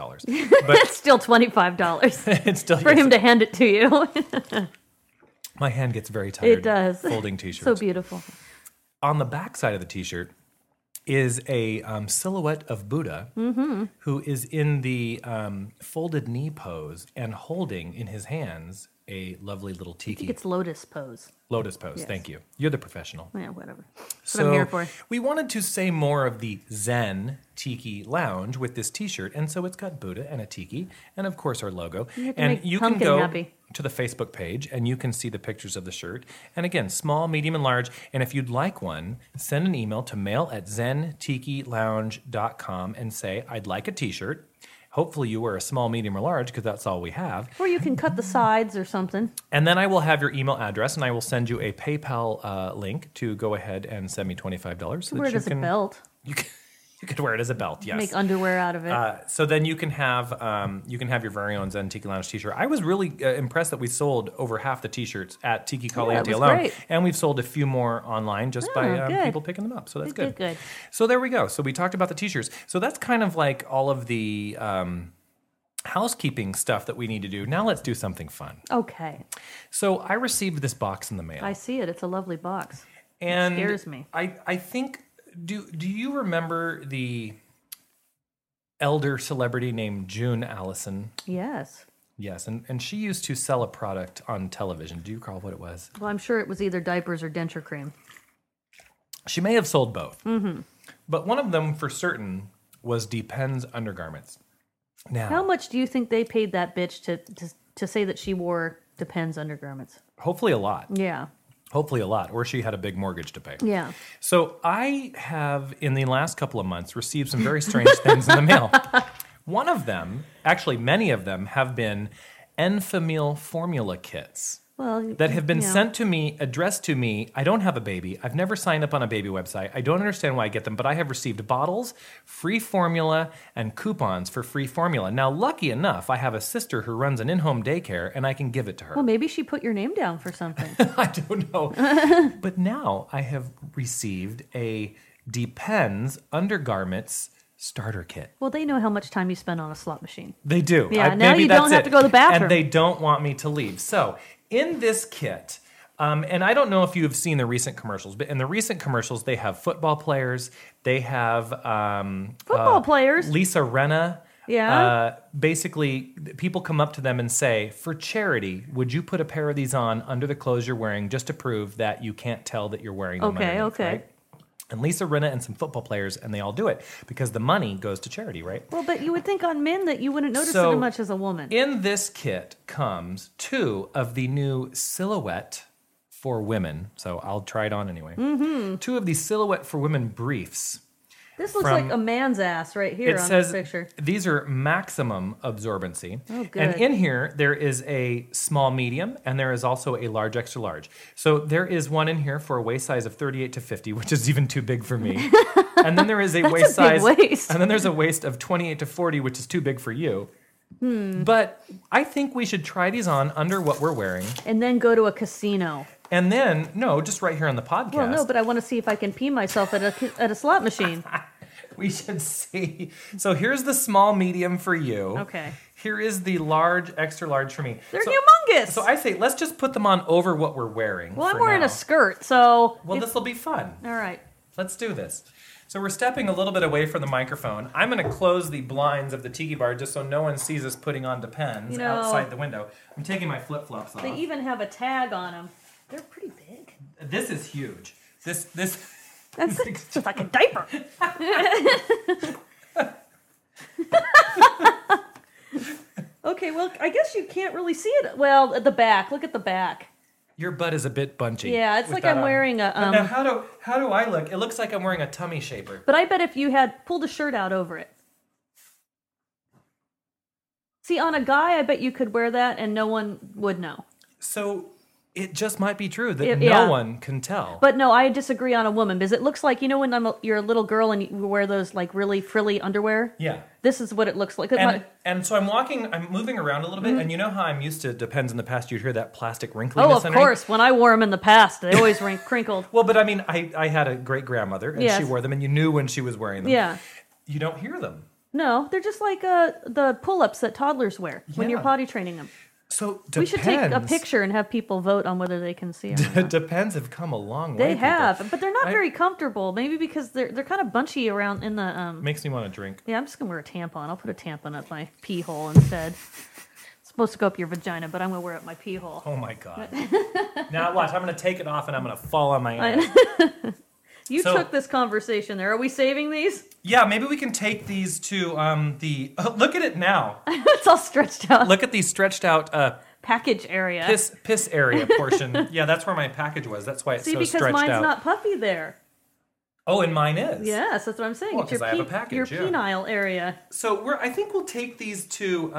But it's still $25. It's still for him to hand it to you. My hand gets very tired. It does. Folding T-shirts. So beautiful. On the back side of the T-shirt is a silhouette of Buddha who is in the folded knee pose and holding in his hands a lovely little tiki. I think it's lotus pose. Lotus pose. Yes. Thank you. You're the professional. Yeah, whatever. That's what I'm here for. We wanted to say more of the Zen Tiki Lounge with this T-shirt, and so it's got Buddha and a tiki, and of course our logo. You can go to the Facebook page, and you can see the pictures of the shirt. And again, small, medium, and large. And if you'd like one, send an email to mail@zentikilounge.com and say, "I'd like a T-shirt." Hopefully you wear a small, medium, or large, because that's all we have. Or you can cut the sides or something. And then I will have your email address, and I will send you a PayPal link to go ahead and send me $25. So wear it as a belt. You could wear it as a belt, yes. Make underwear out of it. So then you can have your very own Zen Tiki Lounge T-shirt. I was really impressed that we sold over half the T-shirts at Tiki Caliente alone, and we've sold a few more online just by people picking them up. So that's good. So there we go. So we talked about the T-shirts. So that's kind of like all of the housekeeping stuff that we need to do. Now let's do something fun. Okay. So I received this box in the mail. I see it. It's a lovely box. And it scares me. I think. Do you remember the elder celebrity named June Allison? Yes. Yes, and she used to sell a product on television. Do you recall what it was? Well, I'm sure it was either diapers or denture cream. She may have sold both. Mm-hmm. But one of them, for certain, was Depends undergarments. Now, how much do you think they paid that bitch to say that she wore Depends undergarments? Hopefully a lot. Yeah. Hopefully a lot, or she had a big mortgage to pay. Yeah. So I have, in the last couple of months, received some very strange things in the mail. One of them, actually many of them, have been Enfamil formula kits that have been sent to me, addressed to me. I don't have a baby. I've never signed up on a baby website. I don't understand why I get them, but I have received bottles, free formula, and coupons for free formula. Now, lucky enough, I have a sister who runs an in-home daycare, and I can give it to her. Well, maybe she put your name down for something. I don't know. But now I have received a Depends undergarments starter kit. Well, they know how much time you spend on a slot machine. They do. Yeah, now you don't have to go to the bathroom. And they don't want me to leave. So in this kit, and I don't know if you have seen the recent commercials, but in the recent commercials, they have football players. They have Lisa Renna. Yeah. Basically, people come up to them and say, for charity, would you put a pair of these on under the clothes you're wearing just to prove that you can't tell that you're wearing them? Okay. Right? And Lisa Rinna and some football players, and they all do it because the money goes to charity, right? Well, but you would think on men that you wouldn't notice so it as much as a woman. In this kit comes two of the new Silhouette for Women. So I'll try it on anyway. Mm-hmm. Two of the Silhouette for Women briefs. This looks like a man's ass right here on this picture. These are maximum absorbency. Oh, good. And in here, there is a small medium, and there is also a large extra large. So there is one in here for a waist size of 38 to 50, which is even too big for me. And then there is a waist size. And then there's a waist of 28 to 40, which is too big for you. Hmm. But I think we should try these on under what we're wearing. And then go to a casino. And then, no, just right here on the podcast. Well, no, but I want to see if I can pee myself at a slot machine. We should see. So here's the small medium for you. Okay. Here is the large, extra large for me. They're humongous. So I say, let's just put them on over what we're wearing. Well, I'm wearing a skirt, so. Well, this will be fun. All right. Let's do this. So we're stepping a little bit away from the microphone. I'm going to close the blinds of the tiki bar just so no one sees us putting on Depends outside the window. I'm taking my flip-flops off. They even have a tag on them. They're pretty big. This is huge. This That's just like a diaper. Okay, well, I guess you can't really see it. Well, at the back. Look at the back. Your butt is a bit bunchy. Yeah, it's like I'm wearing a... Now, how do I look? It looks like I'm wearing a tummy shaper. But I bet if you had pulled a shirt out over it. See, on a guy, I bet you could wear that and no one would know. So it just might be true that no one can tell. But no, I disagree on a woman because it looks like, you know when you're a little girl and you wear those like really frilly underwear? Yeah. This is what it looks like. And so I'm moving around a little bit, and you know how I'm used to Depends in the past, you'd hear that plastic wrinkliness. Oh, of course. When I wore them in the past, they always crinkled. Well, but I mean, I had a great-grandmother, and yes. She wore them, and you knew when she was wearing them. Yeah. You don't hear them. No, they're just like the pull-ups that toddlers wear when you're potty training them. So Depends. We should take a picture and have people vote on whether they can see them. Depends have come a long way. They have, people. But they're not very comfortable. Maybe because they're kind of bunchy around in the. Makes me want to drink. Yeah, I'm just gonna wear a tampon. I'll put a tampon up my pee hole instead. It's supposed to go up your vagina, but I'm gonna wear it up my pee hole. Oh my god! Now watch, I'm gonna take it off and I'm gonna fall on my ass. Took this conversation there. Are we saving these? Yeah, maybe we can take these to the... look at it now. It's all stretched out. Look at the stretched out... package area. Piss area portion. Yeah, that's where my package was. That's why it's so stretched out. See, because mine's not puffy there. Oh, and mine is. Yes, that's what I'm saying. Well, because I have a package, your penile area. So I think we'll take these to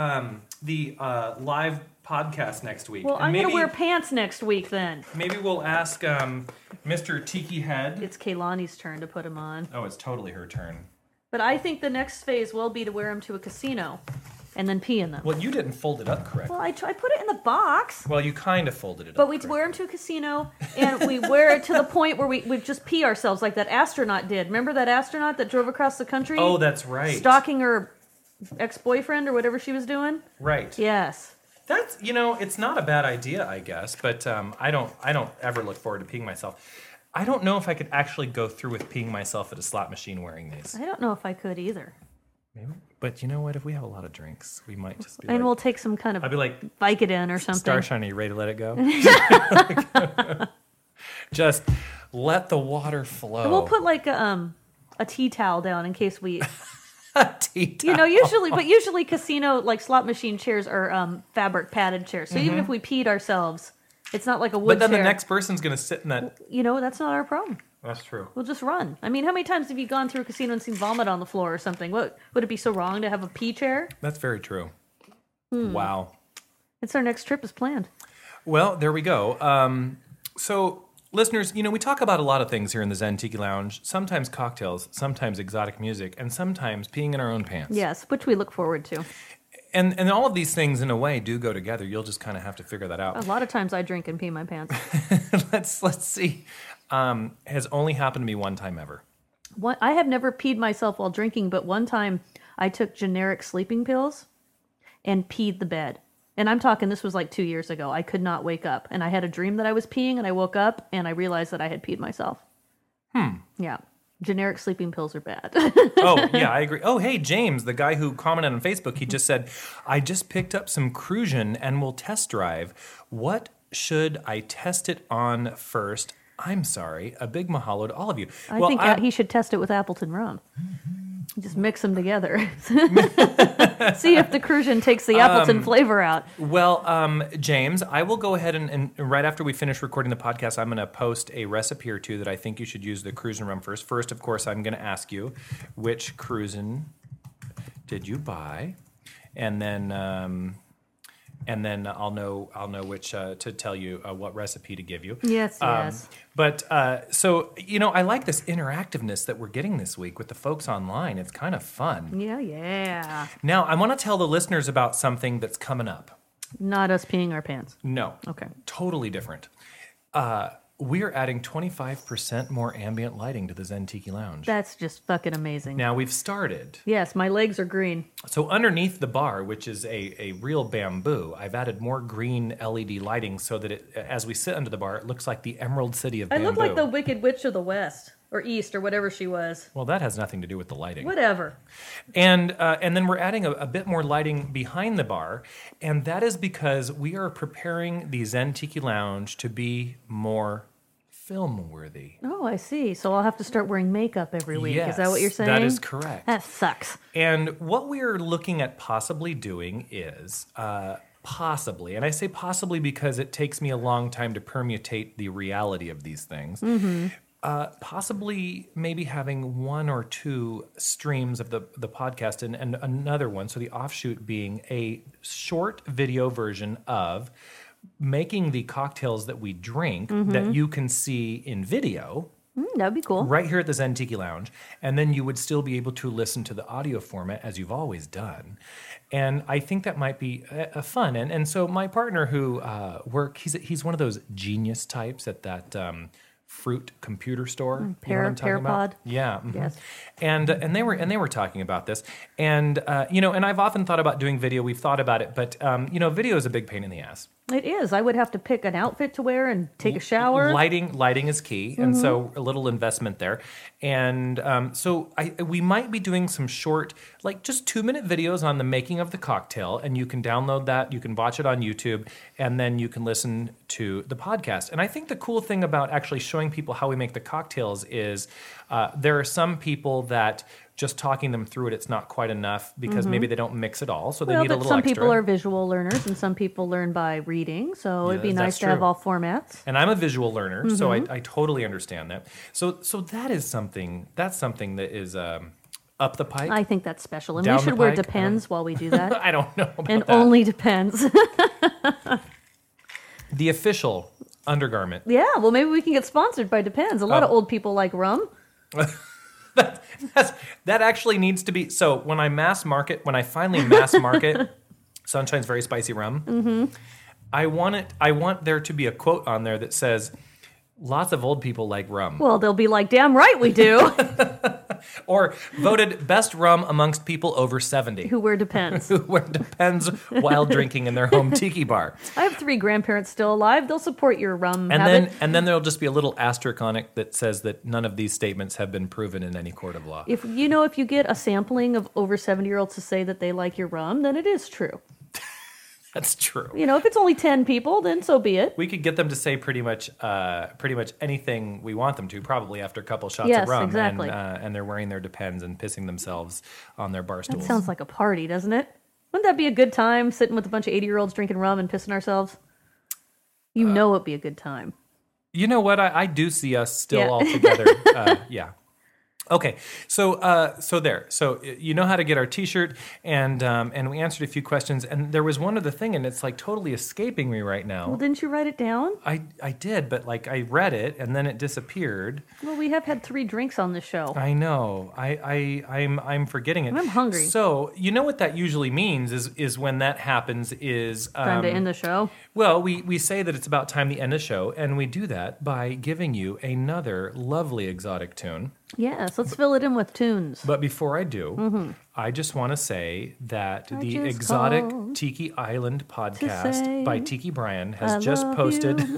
the live... podcast next week. Well, and I'm going to wear pants next week then. Maybe we'll ask Mr. Tiki Head. It's Kaylani's turn to put them on. Oh, it's totally her turn. But I think the next phase will be to wear them to a casino and then pee in them. Well, you didn't fold it up correctly. Well, I put it in the box. Well, you kind of folded it up. But we wear them to a casino and we wear it to the point where we just pee ourselves like that astronaut did. Remember that astronaut that drove across the country? Oh, that's right. Stalking her ex-boyfriend or whatever she was doing? Right. Yes. That's, it's not a bad idea, I guess, but I don't ever look forward to peeing myself. I don't know if I could actually go through with peeing myself at a slot machine wearing these. I don't know if I could either. Maybe, but you know what? If we have a lot of drinks, we might just be. And we'll take some kind of. I'd be like Vicodin or something. Starshine, are you ready to let it go? Just let the water flow. And we'll put a tea towel down in case we. Usually casino like slot machine chairs are fabric padded chairs. So even if we peed ourselves, it's not like a wood chair. But then the next person's going to sit in that. That's not our problem. That's true. We'll just run. I mean, how many times have you gone through a casino and seen vomit on the floor or something? What would it be so wrong to have a pee chair? That's very true. Wow. It's our next trip as planned. Well, there we go. So. Listeners, we talk about a lot of things here in the Zen Tiki Lounge, sometimes cocktails, sometimes exotic music, and sometimes peeing in our own pants. Yes, which we look forward to. And all of these things, in a way, do go together. You'll just kind of have to figure that out. A lot of times I drink and pee my pants. Let's see. Has only happened to me one time ever. What? I have never peed myself while drinking, but one time I took generic sleeping pills and peed the bed. And I'm talking, this was like 2 years ago. I could not wake up. And I had a dream that I was peeing, and I woke up, and I realized that I had peed myself. Yeah. Generic sleeping pills are bad. Oh, yeah, I agree. Oh, hey, James, the guy who commented on Facebook, he just said, I just picked up some Cruisin' and will test drive. What should I test it on first? I'm sorry. A big mahalo to all of you. I think he should test it with Appleton rum. Just mix them together. See if the Cruisin' takes the Appleton flavor out. Well, James, I will go ahead and right after we finish recording the podcast, I'm going to post a recipe or two that I think you should use the Cruisin' rum first. First, of course, I'm going to ask you, which Cruisin' did you buy? And then I'll know which to tell you what recipe to give you. Yes. But so I like this interactiveness that we're getting this week with the folks online. It's kind of fun. Yeah. Now I want to tell the listeners about something that's coming up. Not us peeing our pants. No. Okay. Totally different. We are adding 25% more ambient lighting to the Zen Tiki Lounge. That's just fucking amazing. Now we've started. Yes, my legs are green. So underneath the bar, which is a real bamboo, I've added more green LED lighting so that it, as we sit under the bar, it looks like the Emerald City of Bamboo. I look like the Wicked Witch of the West. Or East, or whatever she was. Well, that has nothing to do with the lighting. Whatever. And then we're adding a bit more lighting behind the bar, and that is because we are preparing the Zen Tiki Lounge to be more film worthy. Oh, I see. So I'll have to start wearing makeup every week. Yes, is that what you're saying? That is correct. That sucks. And what we're looking at possibly doing is possibly, and I say possibly because it takes me a long time to permutate the reality of these things, possibly maybe having one or two streams of the podcast and another one, so the offshoot being a short video version of making the cocktails that we drink that you can see in video. That'd be cool. Right here at the Zen Tiki Lounge. And then you would still be able to listen to the audio format as you've always done. And I think that might be fun. And so my partner who he's one of those genius types at that fruit computer store. Parapod. Yeah. Mm-hmm. Yes. And they were talking about this. And and I've often thought about doing video. We've thought about it, but video is a big pain in the ass. It is. I would have to pick an outfit to wear and take a shower. Lighting is key, and so a little investment there. And so we might be doing some short, like just 2-minute videos on the making of the cocktail, and you can download that, you can watch it on YouTube, and then you can listen to the podcast. And I think the cool thing about actually showing people how we make the cocktails is there are some people that just talking them through it, it's not quite enough because maybe they don't mix it all, so they need a little extra. Well, but some people are visual learners, and some people learn by reading, so it'd be nice to have all formats. And I'm a visual learner, so I totally understand that. So that's something that is up the pike. I think that's special, and we should wear Depends while we do that. I don't know about and that. And only Depends. The official undergarment. Yeah, well, maybe we can get sponsored by Depends. A lot of old people like rum. That actually needs to be. So when I finally mass market Sunshine's Very Spicy Rum, I want there to be a quote on there that says, "Lots of old people like rum." Well, they'll be like, "Damn right we do." Or voted best rum amongst people over 70. Who wear Depends. Who wear Depends while drinking in their home tiki bar. I have 3 grandparents still alive. They'll support your rum habit. And then there'll just be a little asterisk on it that says that none of these statements have been proven in any court of law. If you get a sampling of over 70-year-olds to say that they like your rum, then it is true. That's true. If it's only 10 people, then so be it. We could get them to say pretty much anything we want them to, probably after a couple shots of rum. Exactly. And they're wearing their Depends and pissing themselves on their bar stools. That sounds like a party, doesn't it? Wouldn't that be a good time, sitting with a bunch of 80-year-olds drinking rum and pissing ourselves? You know it'd be a good time. You know what? I do see us still all together. Yeah. Okay, so there. So you know how to get our T-shirt, and we answered a few questions, and there was one other thing, and it's like totally escaping me right now. Well, didn't you write it down? I did, but like I read it, and then it disappeared. Well, we have had 3 drinks on this show. I know. I'm forgetting it. I'm hungry. So you know what that usually means is when that happens is time to end the show. Well, we say that it's about time to end the show, and we do that by giving you another lovely exotic tune. Yes, let's fill it in with tunes. But before I do, I just want to say that the Exotic Tiki Island podcast by Tiki Brian has just posted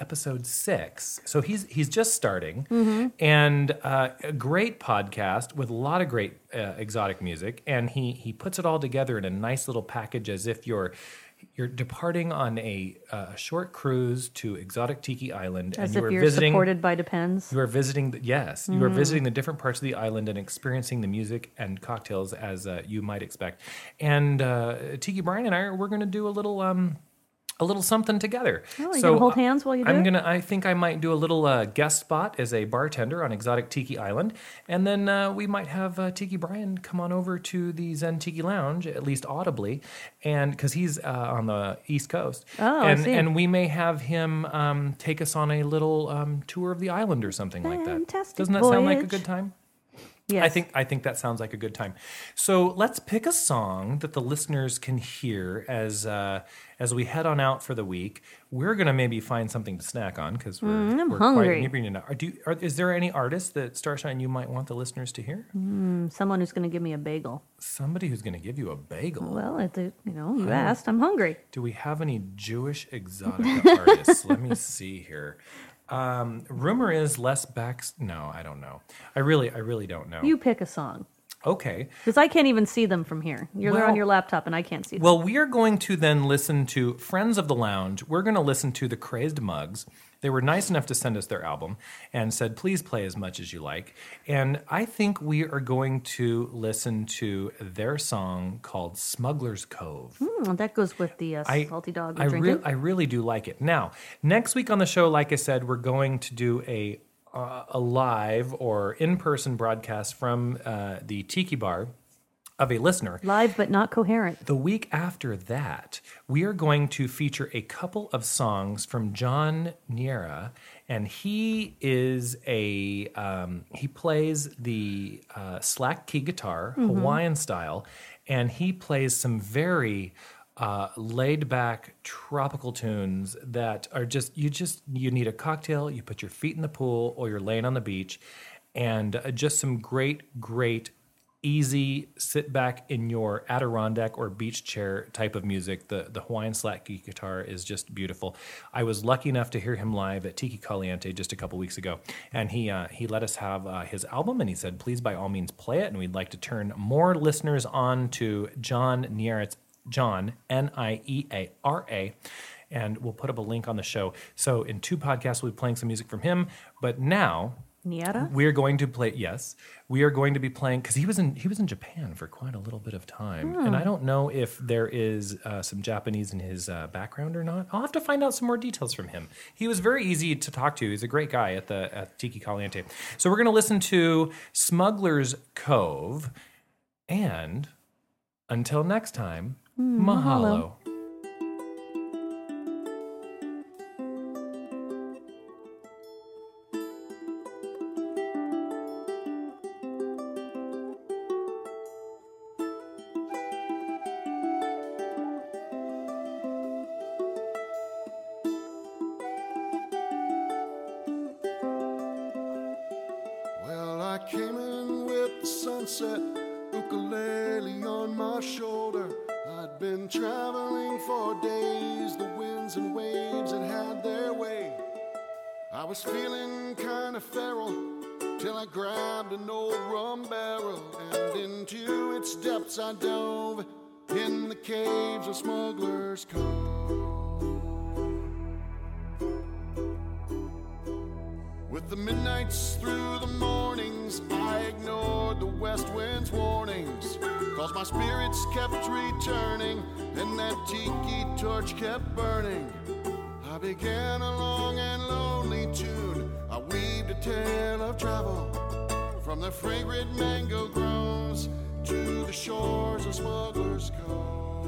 episode 6. So he's just starting, and a great podcast with a lot of great exotic music, and he puts it all together in a nice little package as if you're departing on a short cruise to Exotic Tiki Island, as and you're visiting. Supported by Depends. You are visiting. Yes, you are visiting the different parts of the island and experiencing the music and cocktails as you might expect. And Tiki Brian and I, we're going to do a little something together. Oh, you gonna hold hands while you do it? I think I might do a little guest spot as a bartender on Exotic Tiki Island, and then we might have Tiki Brian come on over to the Zen Tiki Lounge, at least audibly, and because he's on the East Coast. Oh, I see. And we may have him take us on a little tour of the island or something like that. Fantastic. Doesn't that sound like a good time? Yes. I think that sounds like a good time. So let's pick a song that the listeners can hear as we head on out for the week. We're going to maybe find something to snack on because we're hungry. Is there any artist that, Starshine, you might want the listeners to hear? Someone who's going to give me a bagel. Somebody who's going to give you a bagel? Well, you asked. I'm hungry. Do we have any Jewish exotic artists? Let me see here. Rumor is Les Baxter. No, I don't know. I really don't know. You pick a song. Okay. Because I can't even see them from here. They're on your laptop and I can't see them. Well, we are going to then listen to Friends of the Lounge. We're going to listen to the Crazed Mugs. They were nice enough to send us their album and said, please play as much as you like. And I think we are going to listen to their song called Smuggler's Cove. That goes with the Salty Dog. I really do like it. Now, next week on the show, like I said, we're going to do a live or in-person broadcast from the Tiki Bar of a listener. Live but not coherent. The week after that, we are going to feature a couple of songs from John Nieara, and he is he plays the slack key guitar, Hawaiian style, and he plays some very laid-back tropical tunes that are you need a cocktail, you put your feet in the pool or you're laying on the beach, and just some great easy sit back in your Adirondack or beach chair type of music. The Hawaiian slack guitar is just beautiful. I was lucky enough to hear him live at Tiki Caliente just a couple weeks ago, and he let us have his album, and he said, please by all means play it, and we'd like to turn more listeners on to John Nieara's John, Nieara, and we'll put up a link on the show. So in two podcasts, we'll be playing some music from him, but now... Nieara? We're going to play, yes. We are going to be playing, because he was in Japan for quite a little bit of time, and I don't know if there is some Japanese in his background or not. I'll have to find out some more details from him. He was very easy to talk to. He's a great guy at Tiki Caliente. So we're going to listen to Smuggler's Cove, and until next time... Mahalo. Well, I came in with the sunset, ukulele on my shoulder. I'd been traveling for days, the winds and waves had had their way. I was feeling kind of feral, till I grabbed an old rum barrel, and into its depths I dove, in the caves of Smuggler's Cove. With the midnights through the mornings, I ignored the west wind's warnings, 'cause my spirits kept returning, and that tiki torch kept burning. I began a long and lonely tune. I weaved a tale of travel, from the fragrant mango groves to the shores of Smuggler's Cove.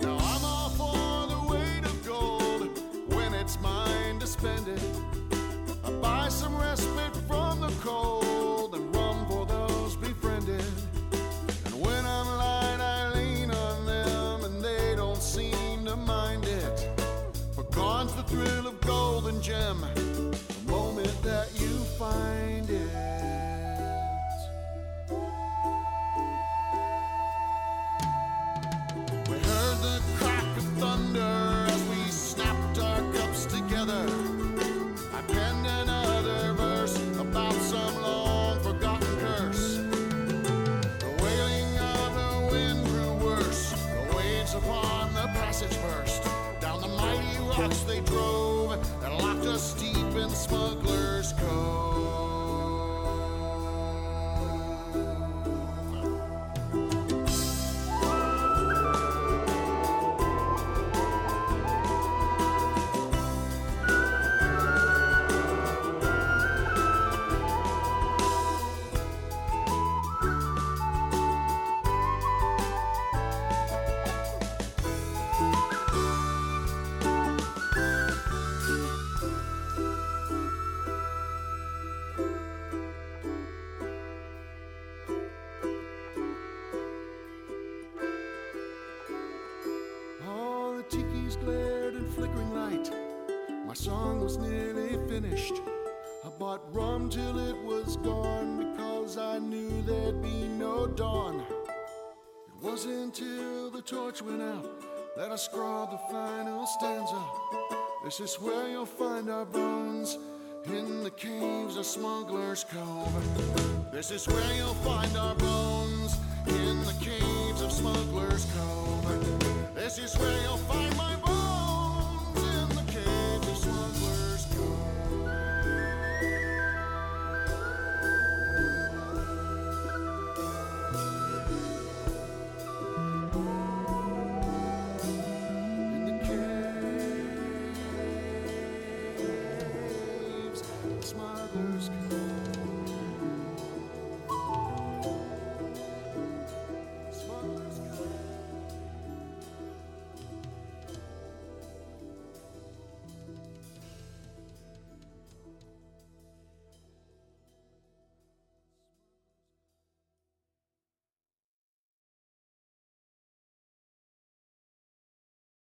Now I'm all for the weight of gold, when it's mine to spend it. I buy some respite from the cold and rum for those befriended. And when I'm light, I lean on them, and they don't seem to mind it. For gone's the thrill of gold and gem, the moment that you find it. We heard the crack of thunder as we snapped our cups together. I penned another verse about some long forgotten curse. The wailing of the wind grew worse. The waves upon the passage burst. Down the mighty rocks they drove and locked us deep in Smuggler's Cove. Let us scrawl the final stanza. This is where you'll find our bones, in the caves of Smuggler's Cove. This is where you'll find our bones, in the caves of Smuggler's Cove. This is where you'll find my bones.